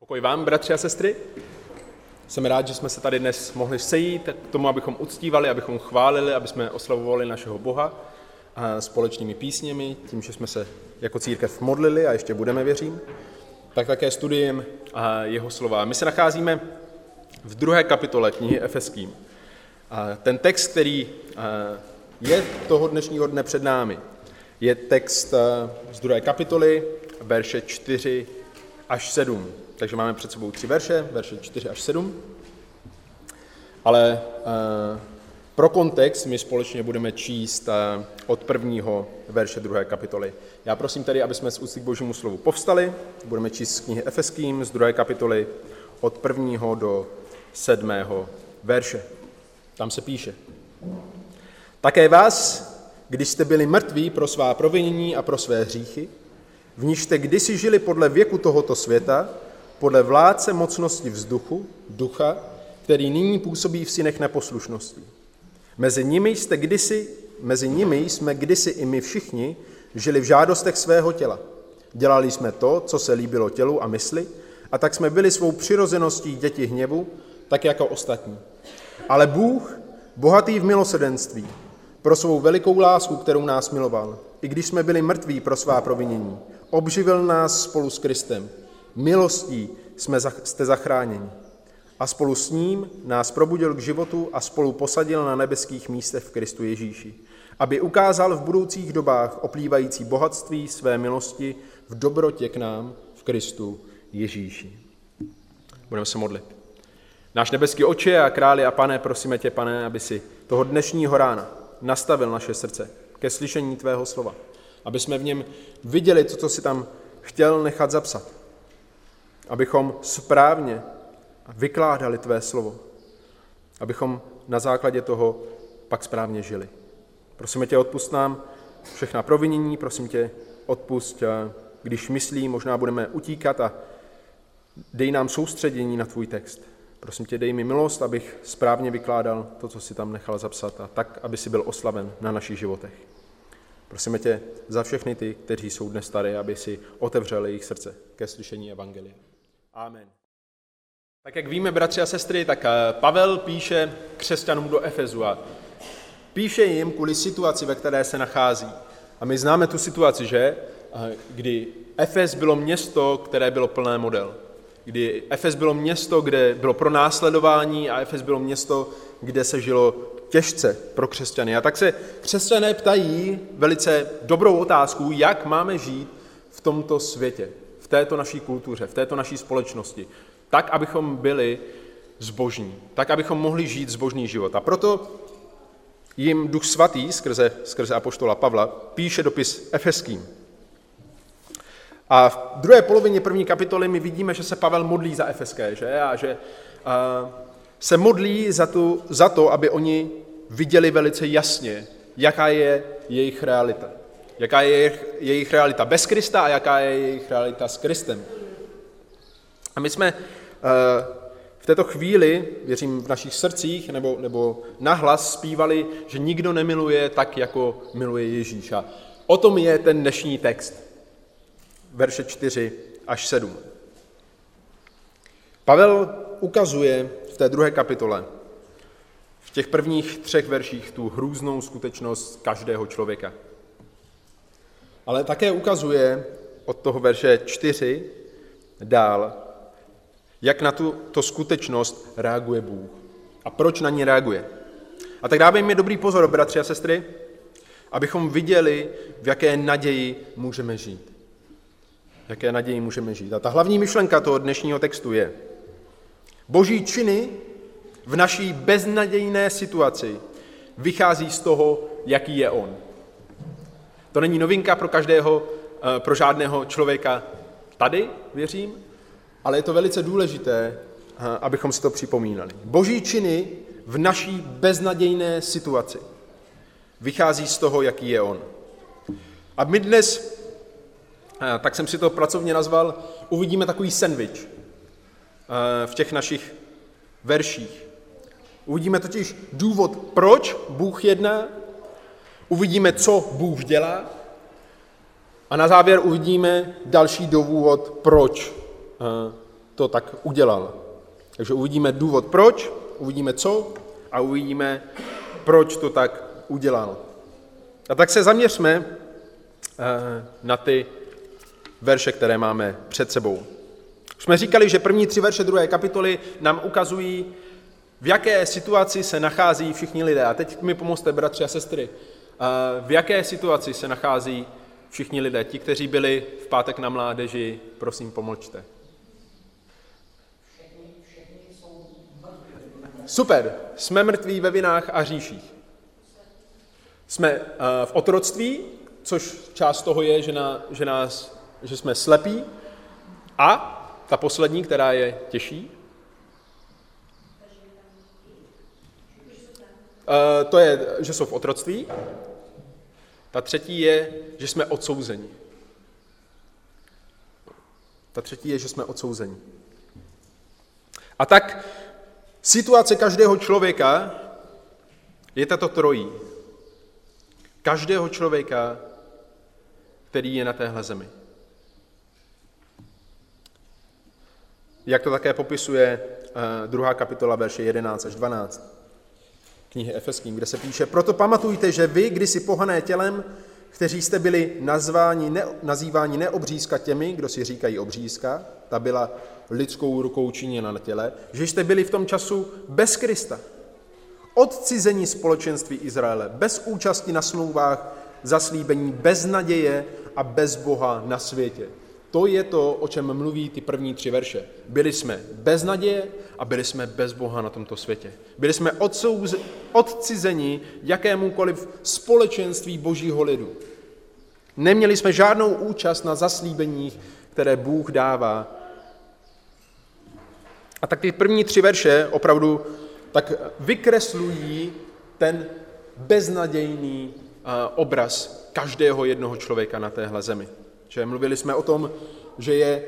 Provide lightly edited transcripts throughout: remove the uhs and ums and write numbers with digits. Pokoj vám, bratři a sestry. Jsem rád, že jsme se tady dnes mohli sejít k tomu, abychom uctívali, abychom chválili, aby jsme oslavovali našeho Boha a společnými písněmi, tím, že jsme se jako církev modlili a ještě budeme, věřím, tak také studiem a jeho slova. My se nacházíme v 2. kapitole knihy Efeským. Ten text, který je toho dnešního dne před námi, je text z 2. kapitoly, verše 4 až 7. Takže máme před sebou 3 verše, verše 4 až 7. Ale pro kontext my společně budeme číst od prvního verše 2. kapitoly. Já prosím tedy, aby jsme z úcty k Božímu slovu povstali. Budeme číst z knihy Efeským z 2. kapitoly od 1. do 7. verše. Tam se píše: Také vás, když jste byli mrtví pro svá provinění a pro své hříchy, v níž jste kdysi žili podle věku tohoto světa, podle vládce mocnosti vzduchu, ducha, který nyní působí v synech neposlušnosti. Mezi nimi jsme kdysi i my všichni žili v žádostech svého těla. Dělali jsme to, co se líbilo tělu a mysli, a tak jsme byli svou přirozeností děti hněvu, tak jako ostatní. Ale Bůh, bohatý v milosrdenství, pro svou velikou lásku, kterou nás miloval, i když jsme byli mrtví pro svá provinění, obživil nás spolu s Kristem. Milostí jste zachráněni. A spolu s ním nás probudil k životu a spolu posadil na nebeských místech v Kristu Ježíši, aby ukázal v budoucích dobách oplývající bohatství své milosti v dobrotě k nám v Kristu Ježíši. Budeme se modlit. Náš nebeský Otče a Králi a Pane, prosíme tě, Pane, aby si toho dnešního rána nastavil naše srdce ke slyšení tvého slova, aby jsme v něm viděli to, co si tam chtěl nechat zapsat, abychom správně vykládali tvé slovo, abychom na základě toho pak správně žili. Prosíme tě, odpusť nám všechna provinění, prosím tě, odpusť, když myslí, možná budeme utíkat, a dej nám soustředění na tvůj text. Prosím tě, dej mi milost, abych správně vykládal to, co si tam nechal zapsat, a tak, aby si byl oslaven na našich životech. Prosíme tě za všechny ty, kteří jsou dnes tady, aby si otevřeli jejich srdce ke slyšení evangelia. Amen. Tak jak víme, bratři a sestry, tak Pavel píše křesťanům do Efezu a píše jim kvůli situaci, ve které se nachází. A my známe tu situaci, že? Kdy Efes bylo město, které bylo plné model. Kdy Efes bylo město, kde bylo pronásledování, a Efes bylo město, kde se žilo těžce pro křesťany. A tak se křesťané ptají velice dobrou otázku, jak máme žít v tomto světě, v této naší kultuře, v této naší společnosti, tak, abychom byli zbožní, tak, abychom mohli žít zbožný život. A proto jim Duch Svatý skrze apoštola Pavla píše dopis Efeským. A v druhé polovině první kapitoly my vidíme, že se Pavel modlí za Efeské, že? A že se modlí za to, aby oni viděli velice jasně, jaká je jejich realita. Jaká je jejich realita bez Krista a jaká je jejich realita s Kristem. A my jsme v této chvíli, věřím, v našich srdcích nebo nahlas zpívali, že nikdo nemiluje tak, jako miluje Ježíš. A o tom je ten dnešní text. Verše 4 až 7. Pavel ukazuje v té 2. kapitole, v těch prvních 3 verších, tu hrůznou skutečnost každého člověka. Ale také ukazuje od toho verše 4 dál, jak na tuto skutečnost reaguje Bůh a proč na ní reaguje. A tak dáme jim dobrý pozor, bratři a sestry, abychom viděli, v jaké naději můžeme žít. Jaké naději můžeme žít. A ta hlavní myšlenka toho dnešního textu je: Boží činy v naší beznadějné situaci vychází z toho, jaký je on. To není novinka pro žádného člověka tady, věřím, ale je to velice důležité, abychom si to připomínali. Boží činy v naší beznadějné situaci vychází z toho, jaký je on. A my dnes, tak jsem si to pracovně nazval, uvidíme takový sendvič v těch našich verších. Uvidíme totiž důvod, proč Bůh jedná, uvidíme, co Bůh dělá, a na závěr uvidíme další důvod, proč to tak udělal. Takže uvidíme důvod proč, uvidíme co a uvidíme, proč to tak udělal. A tak se zaměřme na ty verše, které máme před sebou. Už jsme říkali, že první 3 verše 2. kapitoly nám ukazují, v jaké situaci se nachází všichni lidé. A teď mi pomozte, bratři a sestry. V jaké situaci se nachází všichni lidé? Ti, kteří byli v pátek na mládeži, prosím, pomlčte. Všichni jsou mrtví. Super, jsme mrtví ve vinách a hříších. Jsme v otroctví, což část toho je, že jsme slepí. A ta poslední, která je těžší, to je, že jsou v otroctví. Ta třetí je, že jsme odsouzeni. A tak situace každého člověka je tato trojí. Každého člověka, který je na téhle zemi. Jak to také popisuje 2. kapitola verše 11 až 12 knihy Efeským, kde se píše: Proto pamatujte, že vy, kdysi pohané tělem, kteří jste byli nazýváni neobřízka těmi, kdo si říkají obřízka, ta byla lidskou rukou činěna na těle, že jste byli v tom času bez Krista, odcizení společenství Izraele, bez účasti na smlouvách zaslíbení, bez naděje a bez Boha na světě. To je to, o čem mluví ty první 3 verše. Byli jsme bez naděje a byli jsme bez Boha na tomto světě. Byli jsme odcizeni jakémukoliv společenství božího lidu. Neměli jsme žádnou účast na zaslíbeních, které Bůh dává. A tak ty první 3 verše opravdu tak vykreslují ten beznadějný obraz každého jednoho člověka na téhle zemi. Že mluvili jsme o tom, že je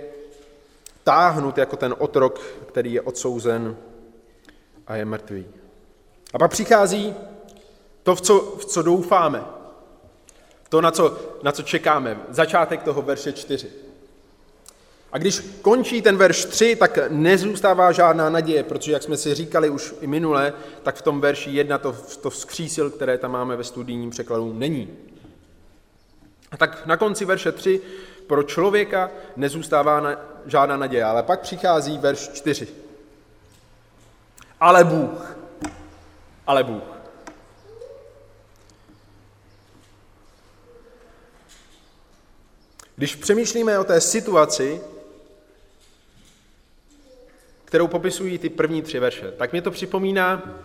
táhnut jako ten otrok, který je odsouzen a je mrtvý. A pak přichází to, v co doufáme. To, na co čekáme. Začátek toho verše 4. A když končí ten verš 3, tak nezůstává žádná naděje, protože jak jsme si říkali už i minule, tak v tom verši 1 to vzkřísil, které tam máme ve studijním překladu, není. A tak na konci verše 3 pro člověka nezůstává žádná naděje, ale pak přichází verš 4. Ale Bůh. Když přemýšlíme o té situaci, kterou popisují ty první 3 verše, tak mě to připomíná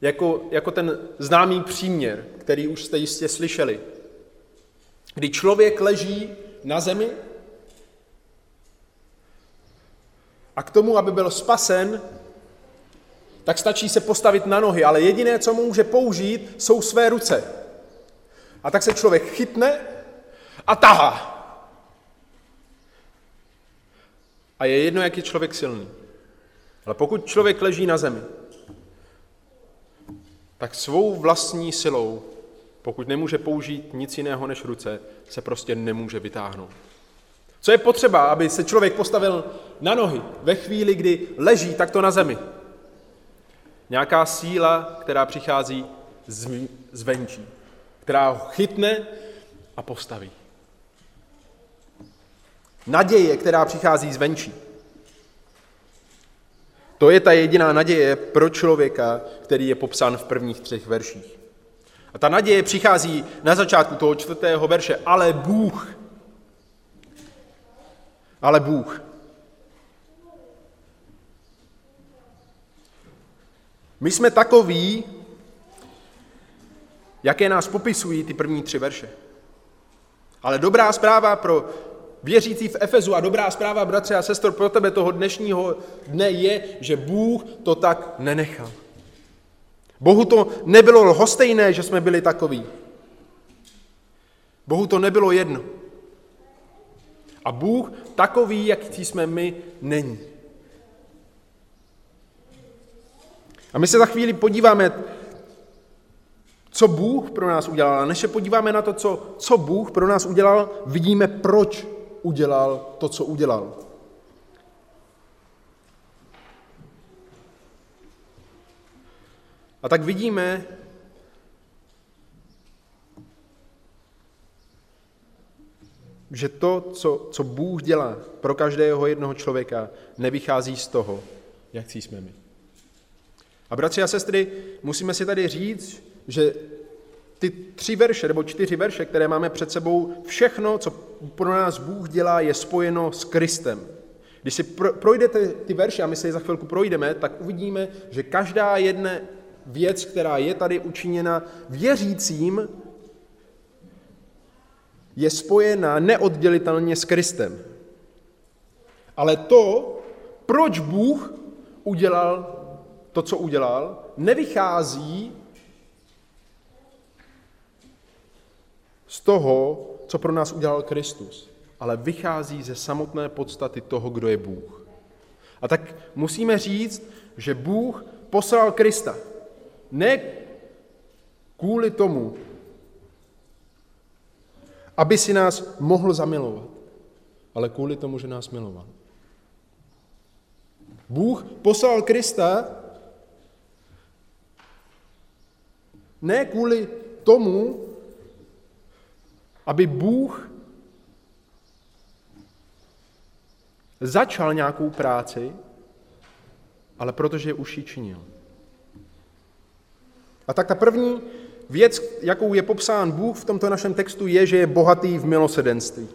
jako ten známý příměr, který už jste jistě slyšeli. Kdy člověk leží na zemi a k tomu, aby byl spasen, tak stačí se postavit na nohy, ale jediné, co může použít, jsou své ruce. A tak se člověk chytne a tahá. A je jedno, jak je člověk silný. Ale pokud člověk leží na zemi, tak svou vlastní silou, pokud nemůže použít nic jiného než ruce, se prostě nemůže vytáhnout. Co je potřeba, aby se člověk postavil na nohy ve chvíli, kdy leží takto na zemi? Nějaká síla, která přichází zvenčí, která ho chytne a postaví. Naděje, která přichází zvenčí. To je ta jediná naděje pro člověka, který je popsán v prvních 3 verších. A ta naděje přichází na začátku toho 4. verše. Ale Bůh. Ale Bůh. My jsme takoví, jaké nás popisují ty první 3 verše. Ale dobrá zpráva pro věřící v Efezu a dobrá zpráva, bratře a sestro, pro tebe toho dnešního dne je, že Bůh to tak nenechal. Bohu to nebylo lhostejné, že jsme byli takoví. Bohu to nebylo jedno. A Bůh takový, jak jsme my, není. A my se za chvíli podíváme, co Bůh pro nás udělal. A než se podíváme na to, co Bůh pro nás udělal, vidíme, proč udělal to, co udělal. A tak vidíme, že to, co Bůh dělá pro každého jednoho člověka, nevychází z toho, jak jsme my. A bratři a sestry, musíme si tady říct, že ty 3 verše nebo 4 verše, které máme před sebou, všechno, co pro nás Bůh dělá, je spojeno s Kristem. Když si projdete ty verše, a my se je za chvilku projdeme, tak uvidíme, že každá jedna věc, která je tady učiněna věřícím, je spojena neoddělitelně s Kristem. Ale to, proč Bůh udělal to, co udělal, nevychází z toho, co pro nás udělal Kristus, ale vychází ze samotné podstaty toho, kdo je Bůh. A tak musíme říct, že Bůh poslal Krista. Ne kvůli tomu, aby si nás mohl zamilovat, ale kvůli tomu, že nás miloval. Bůh poslal Krista ne kvůli tomu, aby Bůh začal nějakou práci, ale protože už ji činil. A tak ta první věc, jakou je popsán Bůh v tomto našem textu, je, že je bohatý v milosrdenství.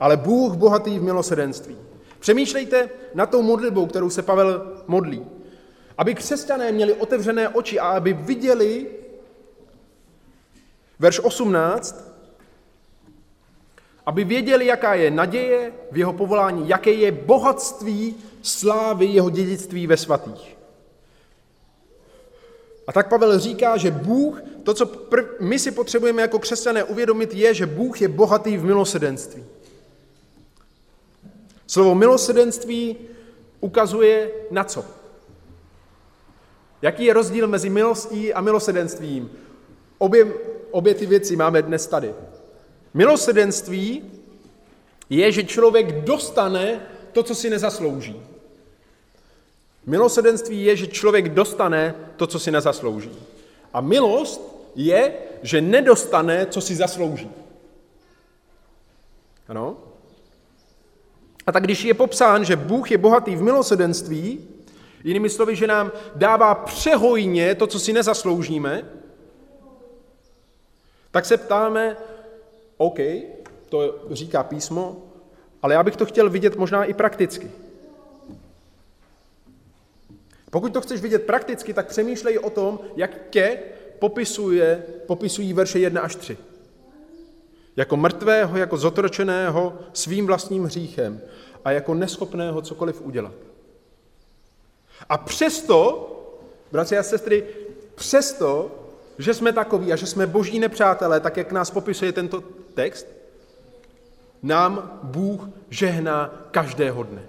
Ale Bůh bohatý v milosrdenství. Přemýšlejte nad tou modlitbou, kterou se Pavel modlí. Aby křesťané měli otevřené oči a aby viděli, verš 18, aby věděli, jaká je naděje v jeho povolání, jaké je bohatství slávy jeho dědictví ve svatých. A tak Pavel říká, že Bůh, to, co my si potřebujeme jako křesťané uvědomit, je, že Bůh je bohatý v milosrdenství. Slovo milosrdenství ukazuje na co? Jaký je rozdíl mezi milostí a milosrdenstvím? Obě ty věci máme dnes tady. Milosrdenství je, že člověk dostane to, co si nezaslouží. Milosrdenství je, že člověk dostane to, co si nezaslouží. A milost je, že nedostane, co si zaslouží. Ano? A tak když je popsán, že Bůh je bohatý v milosrdenství, jinými slovy, že nám dává přehojně to, co si nezasloužíme, tak se ptáme, OK, to říká písmo, ale já bych to chtěl vidět možná i prakticky. Pokud to chceš vidět prakticky, tak přemýšlej o tom, jak tě popisují verše 1 až 3. Jako mrtvého, jako zotročeného svým vlastním hříchem a jako neschopného cokoliv udělat. A přesto, bratři a sestry, přesto, že jsme takoví a že jsme boží nepřátelé, tak jak nás popisuje tento text, nám Bůh žehná každého dne.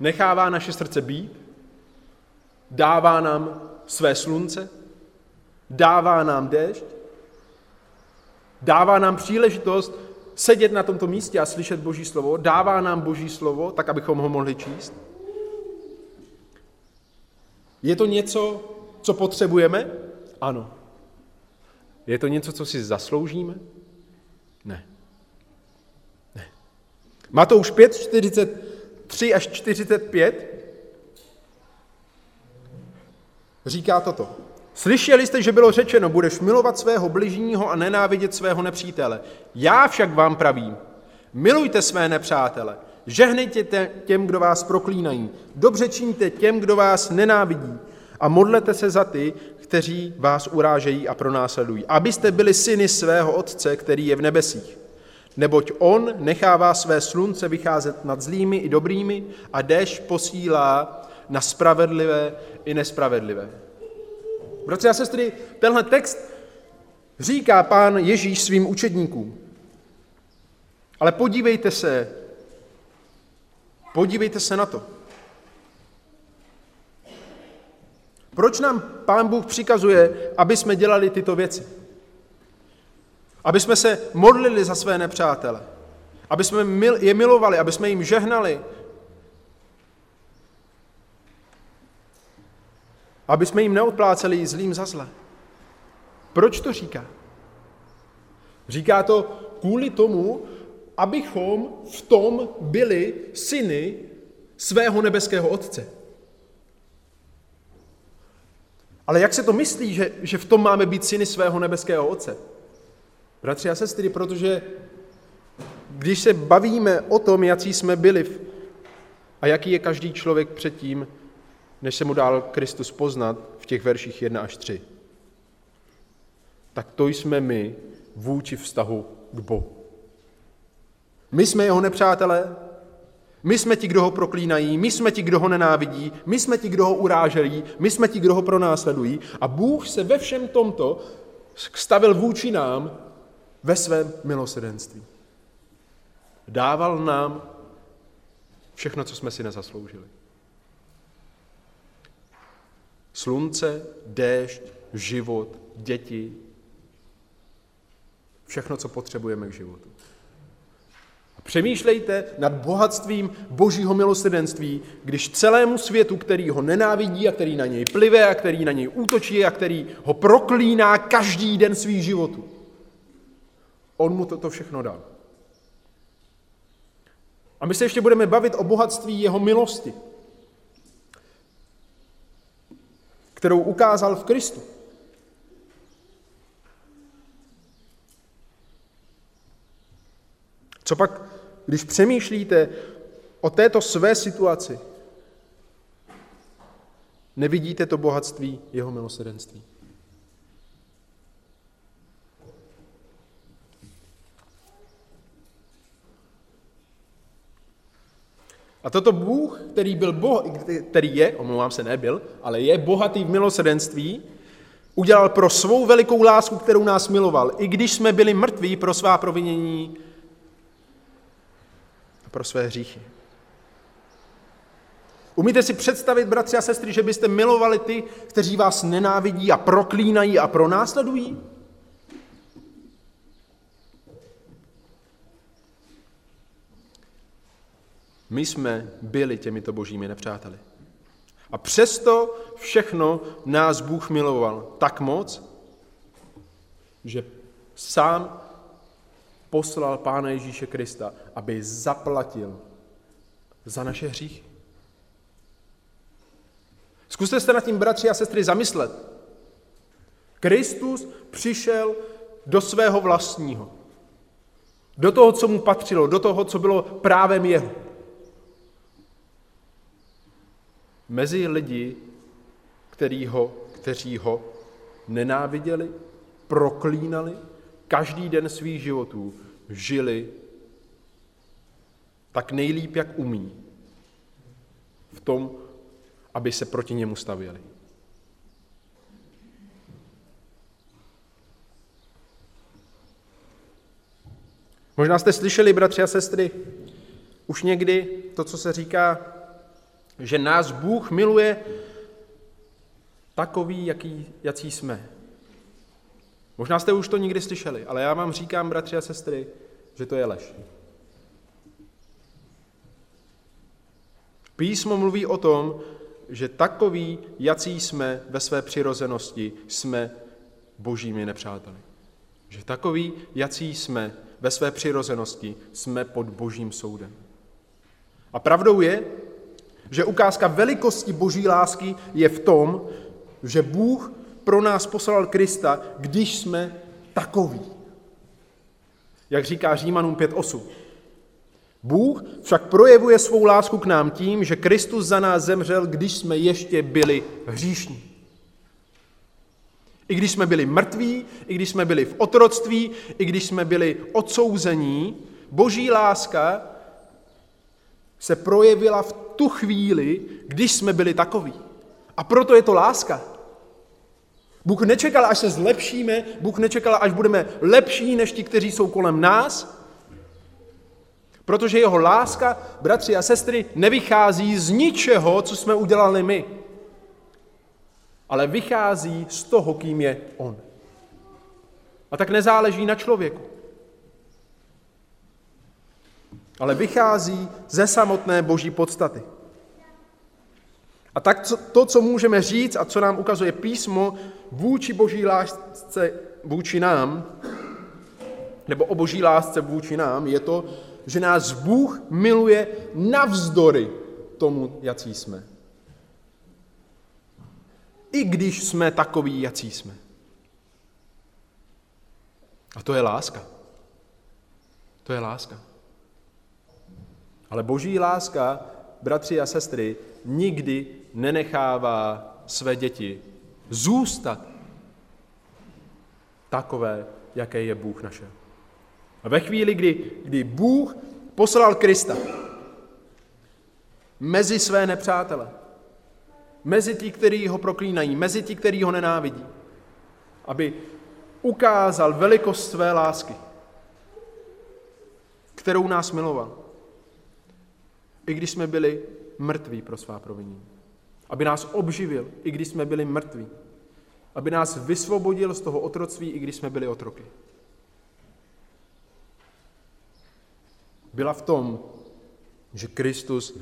Nechává naše srdce být, dává nám své slunce, dává nám déšť, dává nám příležitost sedět na tomto místě a slyšet Boží slovo, dává nám Boží slovo, tak abychom ho mohli číst. Je to něco, co potřebujeme? Ano. Je to něco, co si zasloužíme? Ne. Matouš 5:43-45 říká toto. Slyšeli jste, že bylo řečeno, budeš milovat svého bližního a nenávidět svého nepřítele. Já však vám pravím, milujte své nepřátele, žehnejte těm, kdo vás proklínají, dobře činíte těm, kdo vás nenávidí a modlete se za ty, kteří vás urážejí a pronásledují, abyste byli syny svého Otce, který je v nebesích. Neboť on nechává své slunce vycházet nad zlými i dobrými a déšť posílá na spravedlivé i nespravedlivé. Bratři a sestry, tenhle text říká Pán Ježíš svým učedníkům. Ale podívejte se na to. Proč nám Pán Bůh přikazuje, aby jsme dělali tyto věci? Aby jsme se modlili za své nepřátele, aby jsme je milovali, aby jsme jim žehnali. Aby jsme jim neodpláceli zlým za zlé. Proč to říká? Říká to kvůli tomu, abychom v tom byli syny svého nebeského Otce. Ale jak se to myslí, že v tom máme být syny svého nebeského Otce? Bratři a sestry, protože když se bavíme o tom, jaký jsme byli a jaký je každý člověk předtím, než se mu dal Kristus poznat v těch verších 1 až 3, tak to jsme my vůči vztahu k Bohu. My jsme jeho nepřátelé, my jsme ti, kdo ho proklínají, my jsme ti, kdo ho nenávidí, my jsme ti, kdo ho urážejí, my jsme ti, kdo ho pronásledují. A Bůh se ve všem tomto stavil vůči nám ve svém milosrdenství. Dával nám všechno, co jsme si nezasloužili. Slunce, déšť, život, děti, všechno, co potřebujeme k životu. Přemýšlejte nad bohatstvím Božího milosrdenství, když celému světu, který ho nenávidí a který na něj plive a který na něj útočí a který ho proklíná každý den svých životů, on mu toto všechno dal. A my se ještě budeme bavit o bohatství jeho milosti, kterou ukázal v Kristu. Copak, když přemýšlíte o této své situaci, nevidíte to bohatství jeho milosrdenství? A toto Bůh, který je bohatý v milosrdenství, udělal pro svou velikou lásku, kterou nás miloval, i když jsme byli mrtví pro svá provinění, pro své hříchy. Umíte si představit, bratři a sestry, že byste milovali ty, kteří vás nenávidí a proklínají a pronásledují? My jsme byli těmito božími nepřáteli. A přesto všechno nás Bůh miloval tak moc, že sám poslal Pána Ježíše Krista, aby zaplatil za naše hříchy. Zkuste se nad tím, bratři a sestry, zamyslet. Kristus přišel do svého vlastního. Do toho, co mu patřilo, do toho, co bylo právem jeho. Mezi lidi, kteří ho nenáviděli, proklínali, každý den svých životů žili tak nejlíp, jak umí, v tom, aby se proti němu stavěli. Možná jste slyšeli, bratři a sestry, už někdy to, co se říká, že nás Bůh miluje takový, jací jsme. Možná jste už to nikdy slyšeli, ale já vám říkám, bratři a sestry, že to je lež. Písmo mluví o tom, že takoví, jací jsme ve své přirozenosti, jsme božími nepřáteli. Že takoví, jací jsme ve své přirozenosti, jsme pod božím soudem. A pravdou je, že ukázka velikosti boží lásky je v tom, že Bůh pro nás poslal Krista, když jsme takoví. Jak říká Římanům 5:8. Bůh však projevuje svou lásku k nám tím, že Kristus za nás zemřel, když jsme ještě byli hříšní. I když jsme byli mrtví, i když jsme byli v otroctví, i když jsme byli odsouzení, boží láska se projevila v tu chvíli, když jsme byli takoví. A proto je to láska. Bůh nečekal, až se zlepšíme, Bůh nečekal, až budeme lepší než ti, kteří jsou kolem nás, protože jeho láska, bratři a sestry, nevychází z ničeho, co jsme udělali my, ale vychází z toho, kým je on. A tak nezáleží na člověku, ale vychází ze samotné boží podstaty. A tak to, co můžeme říct a co nám ukazuje písmo vůči boží lásce vůči nám, nebo o boží lásce vůči nám, je to, že nás Bůh miluje navzdory tomu, jací jsme. I když jsme takoví, jací jsme. A to je láska. To je láska. Ale boží láska, bratři a sestry, nikdy nenechává své děti zůstat takové, jaké je Bůh naše. A ve chvíli, kdy Bůh poslal Krista mezi své nepřátele, mezi ti, kteří ho proklínají, mezi ti, kteří ho nenávidí, aby ukázal velikost své lásky, kterou nás miloval, i když jsme byli mrtví pro svá provinění. Aby nás obživil, i když jsme byli mrtví. Aby nás vysvobodil z toho otroctví, i když jsme byli otroky. Byla v tom, že Kristus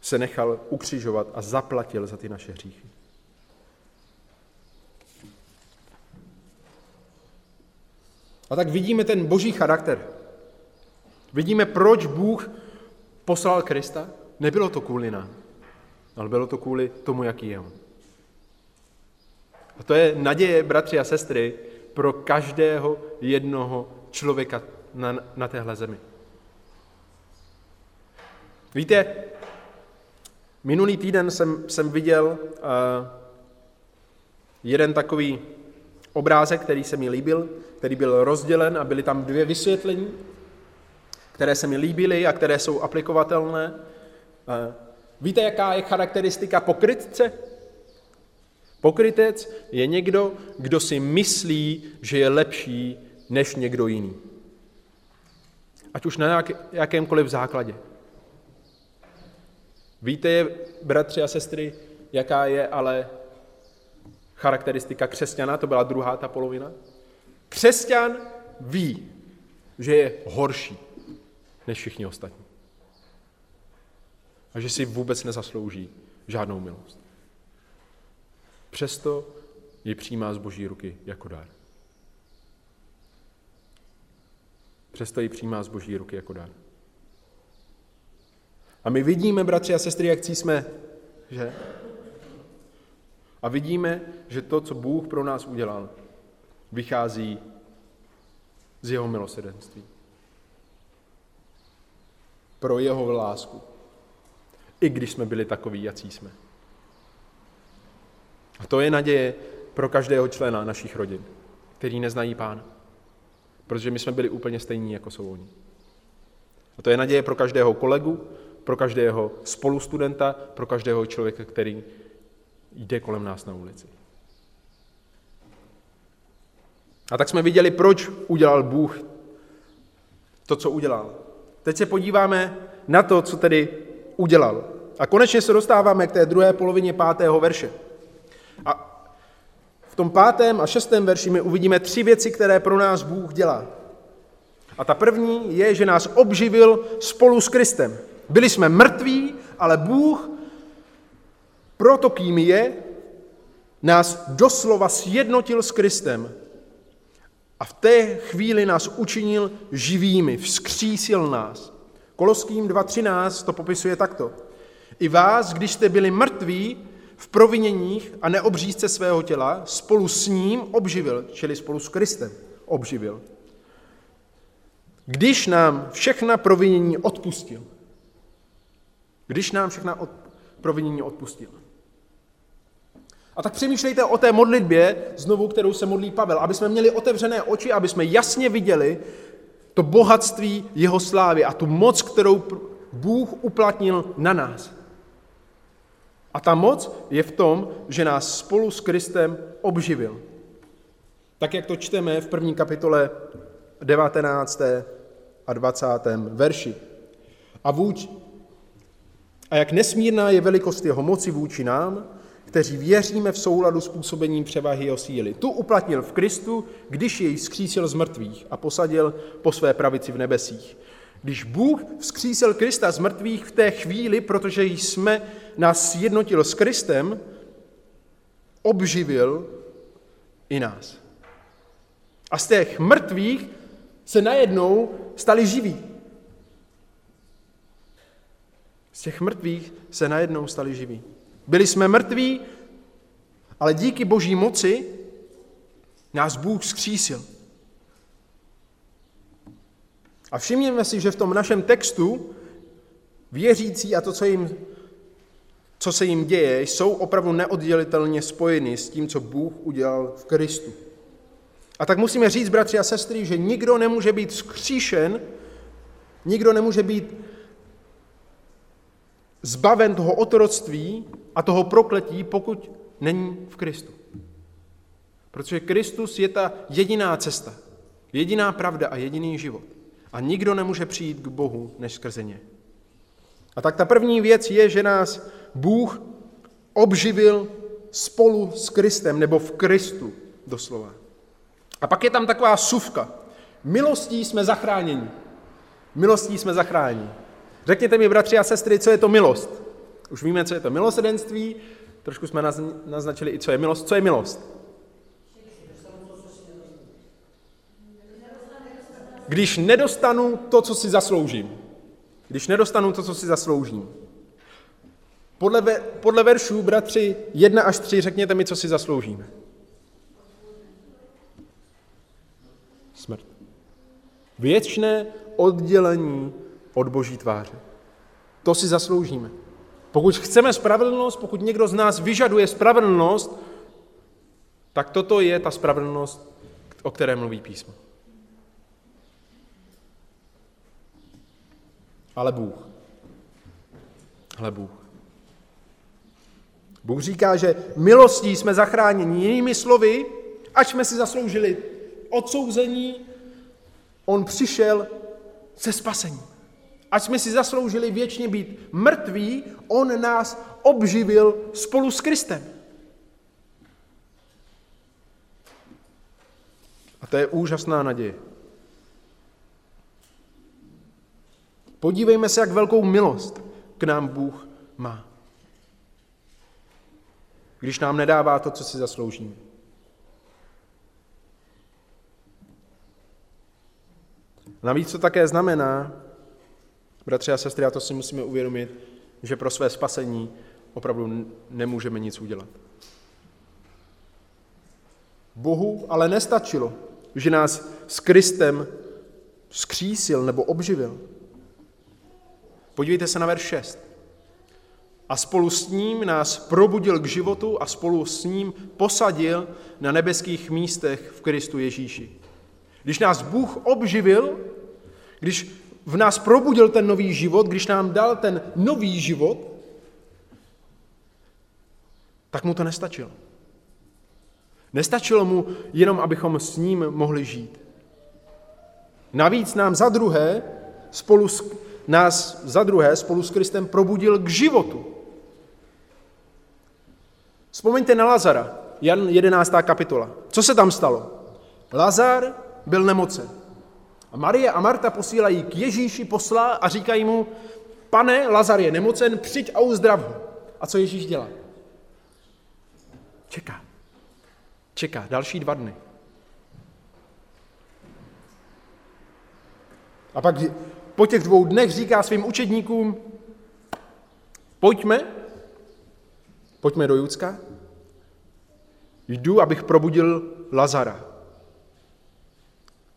se nechal ukřižovat a zaplatil za ty naše hříchy. A tak vidíme ten boží charakter. Vidíme, proč Bůh poslal Krista. Nebylo to kvůli nám, ale bylo to kvůli tomu, jaký je on. A to je naděje, bratři a sestry, pro každého jednoho člověka na téhle zemi. Víte, minulý týden jsem viděl jeden takový obrázek, který se mi líbil, který byl rozdělen a byly tam dvě vysvětlení, které se mi líbily a které jsou aplikovatelné. Víte, jaká je charakteristika pokrytce? Pokrytec je někdo, kdo si myslí, že je lepší než někdo jiný. Ať už na jakémkoliv základě. Víte, bratři a sestry, jaká je ale charakteristika křesťana? To byla druhá ta polovina. Křesťan ví, že je horší než všichni ostatní. A že si vůbec nezaslouží žádnou milost. Přesto ji přijímá z boží ruky jako dar. Přesto ji přijímá z boží ruky jako dar. A my vidíme, bratři a sestry, jak jsme, že? A vidíme, že to, co Bůh pro nás udělal, vychází z jeho milosrdenství. Pro jeho lásku. I když jsme byli takoví, jací jsme. A to je naděje pro každého člena našich rodin, který neznají Pána. Protože my jsme byli úplně stejní, jako jsou oni. A to je naděje pro každého kolegu, pro každého spolustudenta, pro každého člověka, který jde kolem nás na ulici. A tak jsme viděli, proč udělal Bůh to, co udělal. Teď se podíváme na to, co tedy udělal. A konečně se dostáváme k té druhé polovině 5. verše. A v tom 5. a 6. verši my uvidíme 3 věci, které pro nás Bůh dělá. A ta první je, že nás obživil spolu s Kristem. Byli jsme mrtví, ale Bůh, proto kým je, nás doslova sjednotil s Kristem. A v té chvíli nás učinil živými, vzkřísil nás. Koloským 2.13 to popisuje takto. I vás, když jste byli mrtví v proviněních a neobřízce svého těla, spolu s ním obživil, čili spolu s Kristem obživil. Když nám všechna provinění odpustil. Když nám všechna provinění odpustil. A tak přemýšlejte o té modlitbě znovu, kterou se modlí Pavel, aby jsme měli otevřené oči, aby jsme jasně viděli to bohatství jeho slávy a tu moc, kterou Bůh uplatnil na nás. A ta moc je v tom, že nás spolu s Kristem obživil. Tak, jak to čteme v 1. kapitole 19. a 20. verši. A jak nesmírná je velikost jeho moci vůči nám, kteří věříme v souladu s působením převahy jeho síly. Tu uplatnil v Kristu, když jej vzkřísil z mrtvých a posadil po své pravici v nebesích. Když Bůh vzkřísil Krista z mrtvých v té chvíli, protože nás sjednotil s Kristem, obživil i nás. A z těch mrtvých se najednou stali živí. Z těch mrtvých se najednou stali živí. Byli jsme mrtví, ale díky Boží moci nás Bůh vzkřísil. A všimněme si, že v tom našem textu věřící a to, co se jim děje, jsou opravdu neoddělitelně spojeny s tím, co Bůh udělal v Kristu. A tak musíme říct, bratři a sestry, že nikdo nemůže být vzkříšen, nikdo nemůže být zbaven toho otroctví a toho prokletí, pokud není v Kristu. Protože Kristus je ta jediná cesta, jediná pravda a jediný život. A nikdo nemůže přijít k Bohu než skrze ně. A tak ta první věc je, že nás Bůh obživil spolu s Kristem, nebo v Kristu doslova. A pak je tam taková suvka. Milostí jsme zachráněni. Milostí jsme zachráněni. Řekněte mi, bratři a sestry, co je to milost? Už víme, co je to milosrdenství, trošku jsme naznačili i, co je milost. Co je milost? Když nedostanu to, co si zasloužím. Když nedostanu to, co si zasloužím. Podle veršů, bratři, 1 až 3, řekněte mi, co si zasloužíme. Smrt. Věčné oddělení od Boží tváře. To si zasloužíme. Pokud chceme spravedlnost, pokud někdo z nás vyžaduje spravedlnost, tak toto je ta spravedlnost, o které mluví písmo. Ale Bůh. Bůh říká, že milostí jsme zachráněni. Jinými slovy, ač jsme si zasloužili odsouzení, on přišel se spasením. Ač jsme si zasloužili věčně být mrtví, on nás obživil spolu s Kristem. A to je úžasná naděje. Podívejme se, jak velkou milost k nám Bůh má. Když nám nedává to, co si zasloužíme. Navíc to také znamená, bratři a sestry, a to si musíme uvědomit, že pro své spasení opravdu nemůžeme nic udělat. Bohu ale nestačilo, že nás s Kristem vzkřísil nebo obživil. Podívejte se na verš 6. A spolu s ním nás probudil k životu a spolu s ním posadil na nebeských místech v Kristu Ježíši. Když nás Bůh obživil, když v nás probudil ten nový život, když nám dal ten nový život, tak mu to nestačilo. Nestačilo mu jenom, abychom s ním mohli žít. Navíc nám spolu s Kristem probudil k životu. Vzpomeňte na Lazara, Jan 11. kapitola. Co se tam stalo? Lazar byl nemocen. A Marie a Marta posílají k Ježíši posla a říkají mu, pane, Lazar je nemocen, přijď a uzdrav ho. A co Ježíš dělá? Čeká další 2 dny. A pak po těch 2 dnech říká svým učedníkům, pojďme do Judska, jdu, abych probudil Lazara.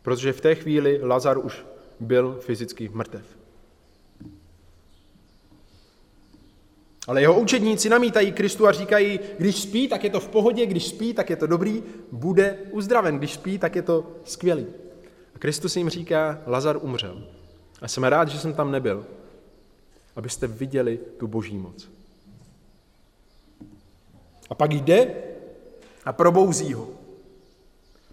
Protože v té chvíli Lazar už byl fyzicky mrtev. Ale jeho učedníci namítají Kristu a říkají, když spí, tak je to v pohodě, když spí, tak je to dobrý, bude uzdraven, když spí, tak je to skvělý. A Kristus jim říká, Lazar umřel. A jsem rád, že jsem tam nebyl, abyste viděli tu Boží moc. A pak jde a probouzí ho.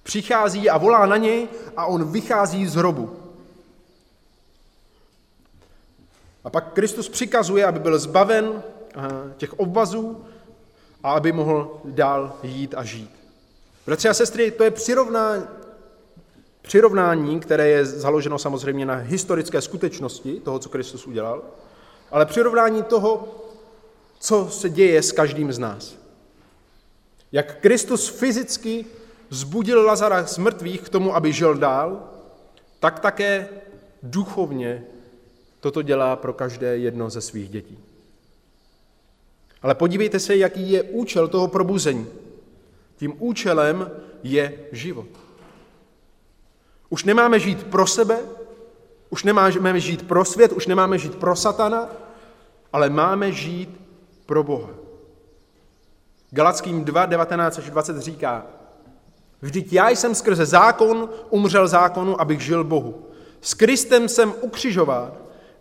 Přichází a volá na něj a on vychází z hrobu. A pak Kristus přikazuje, aby byl zbaven těch obvazů a aby mohl dál jít a žít. Bratři a sestry, to je přirovnání Přirovnání, které je založeno samozřejmě na historické skutečnosti toho, co Kristus udělal, ale přirovnání toho, co se děje s každým z nás. Jak Kristus fyzicky vzbudil Lazara z mrtvých k tomu, aby žil dál, tak také duchovně toto dělá pro každé jedno ze svých dětí. Ale podívejte se, jaký je účel toho probuzení. Tím účelem je život. Už nemáme žít pro sebe, už nemáme žít pro svět, už nemáme žít pro satana, ale máme žít pro Boha. Galackým 2, 19 až 20 říká: Vždyť já jsem skrze zákon umřel zákonu, abych žil Bohu. S Kristem jsem ukřižován.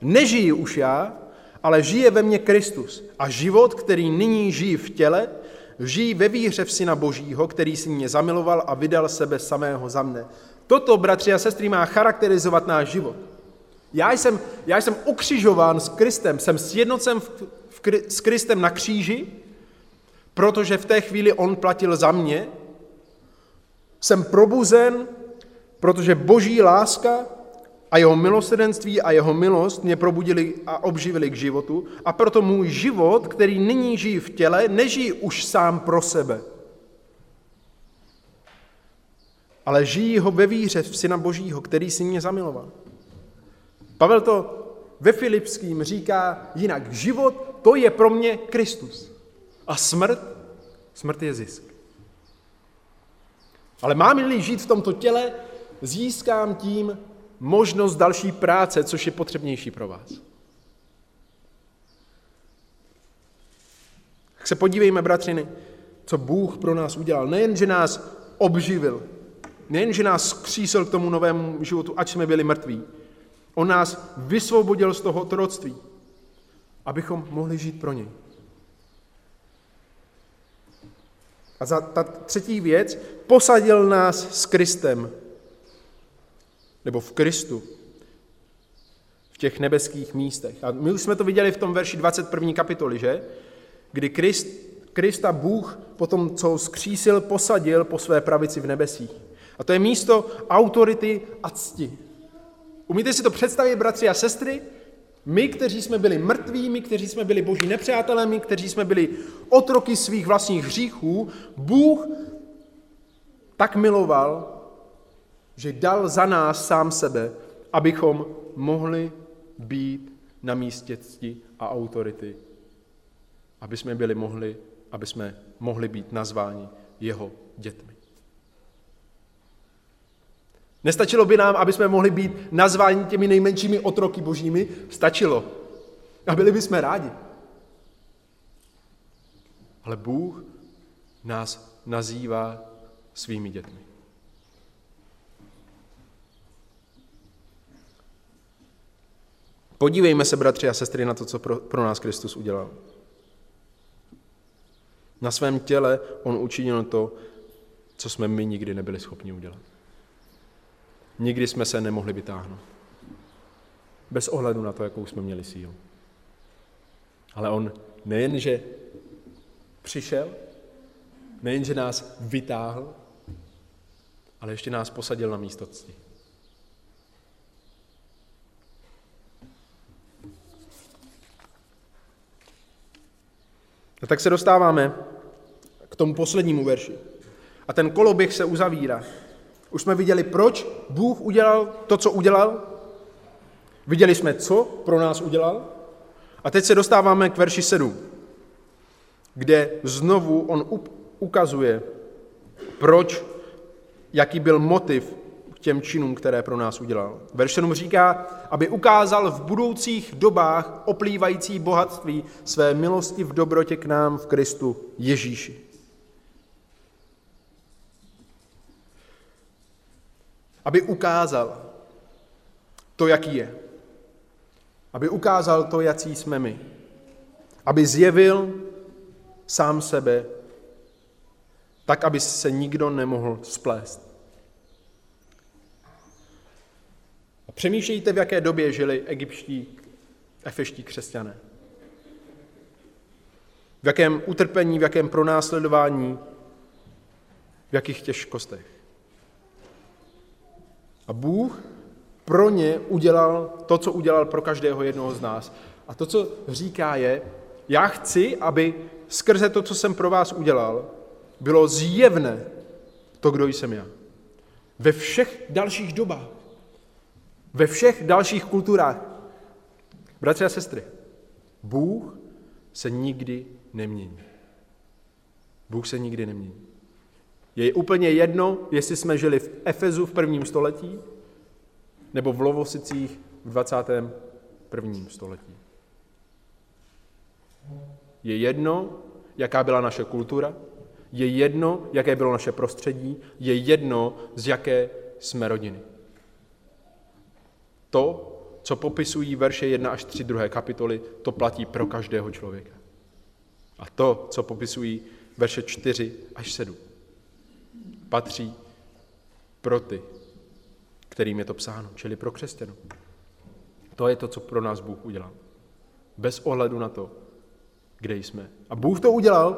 Nežiji už já, ale žije ve mně Kristus. A život, který nyní žiji v těle, žijí ve víře v Syna Božího, který si mě zamiloval a vydal sebe samého za mne. Toto, bratři a sestry, má charakterizovat náš život. Já jsem ukřižován s Kristem, jsem sjednocen s Kristem na kříži, protože v té chvíli on platil za mě. Jsem probuzen, protože Boží láska a jeho milosrdenství a jeho milost mě probudili a obživili k životu, a proto můj život, který nyní žijí v těle, nežijí už sám pro sebe, ale žijí ho ve víře v Syna Božího, který si mě zamiloval. Pavel to ve Filipským říká jinak. Život, to je pro mě Kristus. A smrt je zisk. Ale mám-li žít v tomto těle, získám tím možnost další práce, což je potřebnější pro vás. Tak se podívejme, bratřiny, co Bůh pro nás udělal. Nejen, že nás obživil, nejen, že nás skřísil k tomu novému životu, ač jsme byli mrtví. On nás vysvobodil z toho otroctví, abychom mohli žít pro něj. A za ta třetí věc, posadil nás s Kristem, nebo v Kristu, v těch nebeských místech. A my už jsme to viděli v tom verši 21. kapitoly, že? Kdy Krista Bůh potom, co vzkřísil, posadil po své pravici v nebesích. A to je místo autority a cti. Umíte si to představit, bratři a sestry? My, kteří jsme byli mrtví, my, kteří jsme byli boží nepřátelé, my, kteří jsme byli otroky svých vlastních hříchů, Bůh tak miloval, že dal za nás sám sebe, abychom mohli být na místě cti a autority, aby jsme mohli být nazváni jeho dětmi. Nestačilo by nám, aby jsme mohli být nazváni těmi nejmenšími otroky božími? Stačilo. A byli bychom rádi. Ale Bůh nás nazývá svými dětmi. Podívejme se, bratři a sestry, na to, co pro nás Kristus udělal. Na svém těle on učinil to, co jsme my nikdy nebyli schopni udělat. Nikdy jsme se nemohli vytáhnout. Bez ohledu na to, jakou jsme měli sílu. Ale on nejenže přišel, nejenže nás vytáhl, ale ještě nás posadil na místo cti. A tak se dostáváme k tomu poslednímu verši. A ten koloběh se uzavírá. Už jsme viděli, proč Bůh udělal to, co udělal. Viděli jsme, co pro nás udělal. A teď se dostáváme k verši 7, kde znovu on ukazuje, proč, jaký byl motiv k těm činům, které pro nás udělal. Verš 7 říká, aby ukázal v budoucích dobách oplývající bohatství své milosti v dobrotě k nám v Kristu Ježíši. Aby ukázal to, jaký je. Aby ukázal to, jací jsme my. Aby zjevil sám sebe, tak, aby se nikdo nemohl splést. A přemýšlejte, v jaké době žili egyptští, efeští křesťané. V jakém utrpení, v jakém pronásledování, v jakých těžkostech. A Bůh pro ně udělal to, co udělal pro každého jednoho z nás. A to, co říká, je, já chci, aby skrze to, co jsem pro vás udělal, bylo zjevné to, kdo jsem já. Ve všech dalších dobách, ve všech dalších kulturách. Bratři a sestry, Bůh se nikdy nemění. Bůh se nikdy nemění. Je úplně jedno, jestli jsme žili v Efezu v 1. století nebo v Lovosicích v 21. století. Je jedno, jaká byla naše kultura, je jedno, jaké bylo naše prostředí, je jedno, z jaké jsme rodiny. To, co popisují verše 1 až 3 druhé kapitoly, to platí pro každého člověka. A to, co popisují verše 4 až 7, patří pro ty, kterým je to psáno, čili pro křesťanů. To je to, co pro nás Bůh udělal. Bez ohledu na to, kde jsme. A Bůh to udělal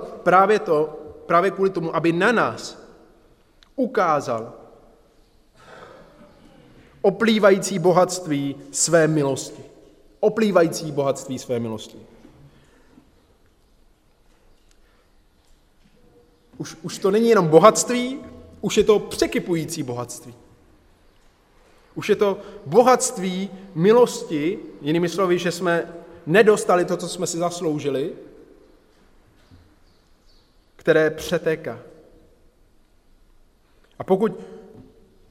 právě kvůli tomu, aby na nás ukázal oplývající bohatství své milosti. Oplývající bohatství své milosti. Už to není jenom bohatství, už je to překypující bohatství. Už je to bohatství milosti, jinými slovy, že jsme nedostali to, co jsme si zasloužili, které přetéká. A pokud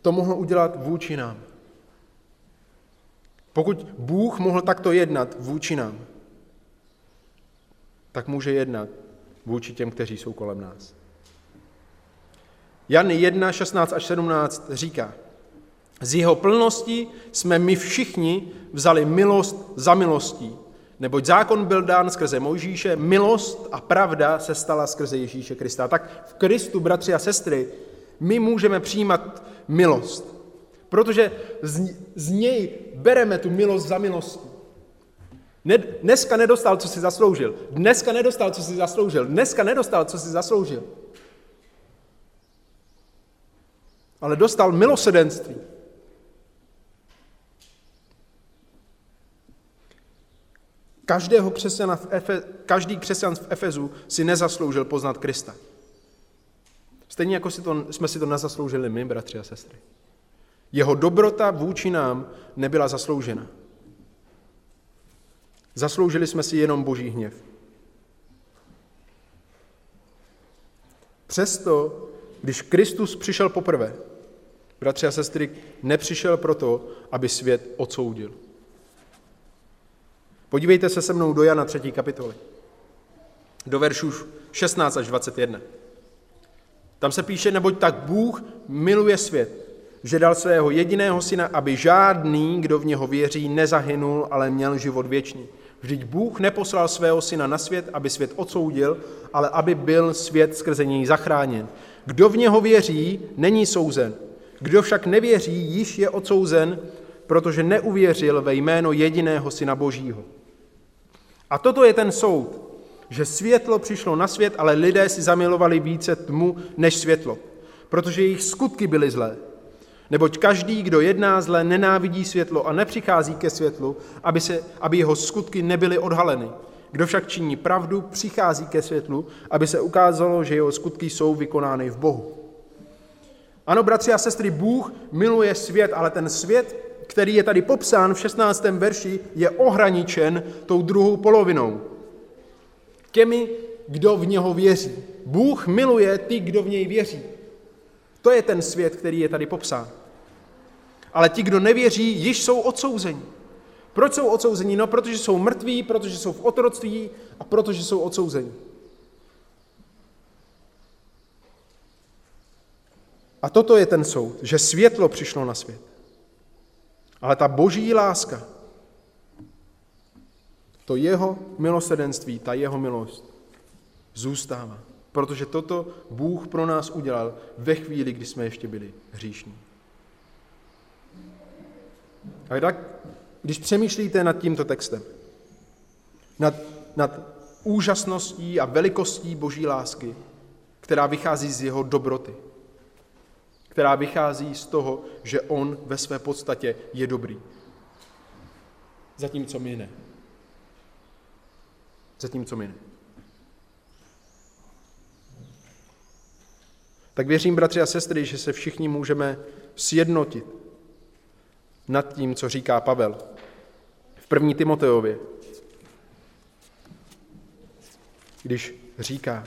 to mohl udělat vůči nám, pokud Bůh mohl takto jednat vůči nám, tak může jednat vůči těm, kteří jsou kolem nás. Jan 1, 16 až 17 říká, z jeho plnosti jsme my všichni vzali milost za milostí, neboť zákon byl dán skrze Mojžíše, milost a pravda se stala skrze Ježíše Krista. Tak v Kristu, bratři a sestry, my můžeme přijímat milost, protože z něj bereme tu milost za milostí. Dneska nedostal, co si zasloužil. Dneska nedostal, co si zasloužil. Dneska nedostal, co si zasloužil. Ale dostal milosrdenství. Každý křesťan v Efezu si nezasloužil poznat Krista. Stejně jako jsme si to nezasloužili my, bratři a sestry. Jeho dobrota vůči nám nebyla zasloužena. Zasloužili jsme si jenom boží hněv. Přesto, když Kristus přišel poprvé, bratři a sestry, nepřišel proto, aby svět odsoudil. Podívejte se se mnou do Jana 3. kapitoly, do veršů 16 až 21. Tam se píše, neboť tak Bůh miluje svět, že dal svého jediného syna, aby žádný, kdo v něho věří, nezahynul, ale měl život věčný. Vždyť Bůh neposlal svého syna na svět, aby svět odsoudil, ale aby byl svět skrze něj zachráněn. Kdo v něho věří, není souzen. Kdo však nevěří, již je odsouzen, protože neuvěřil ve jméno jediného syna Božího. A toto je ten soud, že světlo přišlo na svět, ale lidé si zamilovali více tmu než světlo, protože jejich skutky byly zlé. Neboť každý, kdo jedná zle, nenávidí světlo a nepřichází ke světlu, aby jeho skutky nebyly odhaleny. Kdo však činí pravdu, přichází ke světlu, aby se ukázalo, že jeho skutky jsou vykonány v Bohu. Ano, bratři a sestry, Bůh miluje svět, ale ten svět, který je tady popsán v 16. verši, je ohraničen tou druhou polovinou. Těmi, kdo v něho věří. Bůh miluje ty, kdo v něj věří. To je ten svět, který je tady popsán. Ale ti, kdo nevěří, již jsou odsouzeni. Proč jsou odsouzeni? No, protože jsou mrtví, protože jsou v otroctví a protože jsou odsouzeni. A toto je ten soud, že světlo přišlo na svět. Ale ta boží láska, to jeho milosrdenství, ta jeho milost zůstává. Protože toto Bůh pro nás udělal ve chvíli, kdy jsme ještě byli hříšní. A tak, když přemýšlíte nad tímto textem, nad úžasností a velikostí boží lásky, která vychází z jeho dobroty, která vychází z toho, že on ve své podstatě je dobrý. Zatímco my ne. Tak věřím, bratři a sestry, že se všichni můžeme sjednotit nad tím, co říká Pavel v 1. Timoteově, když říká: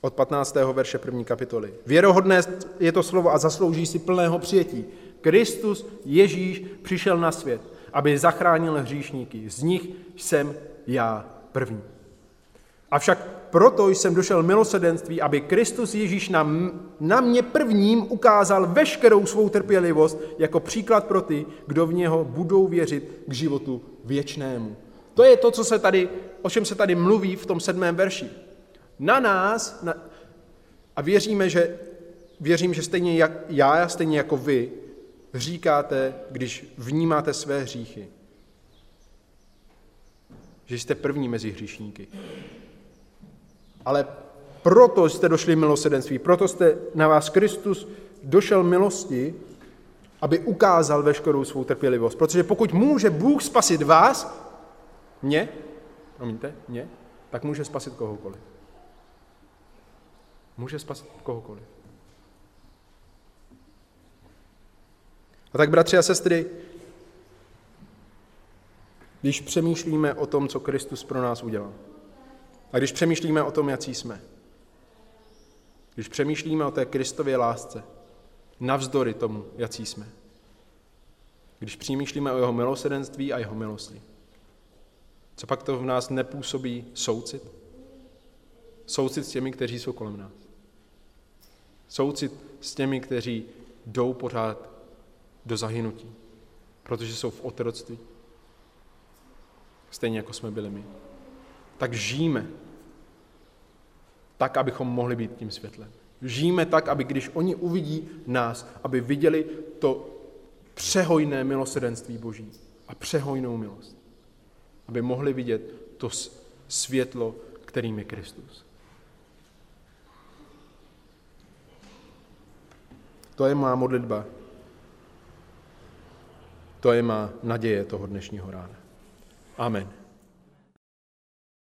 od 15. verše 1. kapitoly. Věrohodné je to slovo a zaslouží si plného přijetí. Kristus Ježíš přišel na svět, aby zachránil hříšníky. Z nich jsem já první. Avšak proto jsem došel milosrdenství, aby Kristus Ježíš na mě prvním ukázal veškerou svou trpělivost jako příklad pro ty, kdo v něho budou věřit k životu věčnému. To je to, co se tady, o čem se tady mluví v tom 7. verši. A věřím, že stejně jak já, stejně jako vy, říkáte, když vnímáte své hříchy, že jste první mezi hříšníky. Ale proto jste došli milosrdenství, proto jste na vás Kristus došel milosti, aby ukázal veškerou svou trpělivost. Protože pokud může Bůh spasit vás, mě, tak může spasit kohokoliv. A tak, bratři a sestry, když přemýšlíme o tom, co Kristus pro nás udělal, a když přemýšlíme o tom, jací jsme, když přemýšlíme o té Kristově lásce, navzdory tomu, jací jsme, když přemýšlíme o jeho milosrdenství a jeho milosti, co pak to v nás nepůsobí soucit? Soucit s těmi, kteří jsou kolem nás. Soucit s těmi, kteří jdou pořád do zahynutí, protože jsou v otroctví. Stejně jako jsme byli my. Tak žijeme tak, abychom mohli být tím světlem. Žijeme tak, aby když oni uvidí nás, aby viděli to přehojné milosrdenství Boží a přehojnou milost. Aby mohli vidět to světlo, kterým je Kristus. To je má modlitba. To je má naděje toho dnešního rána. Amen.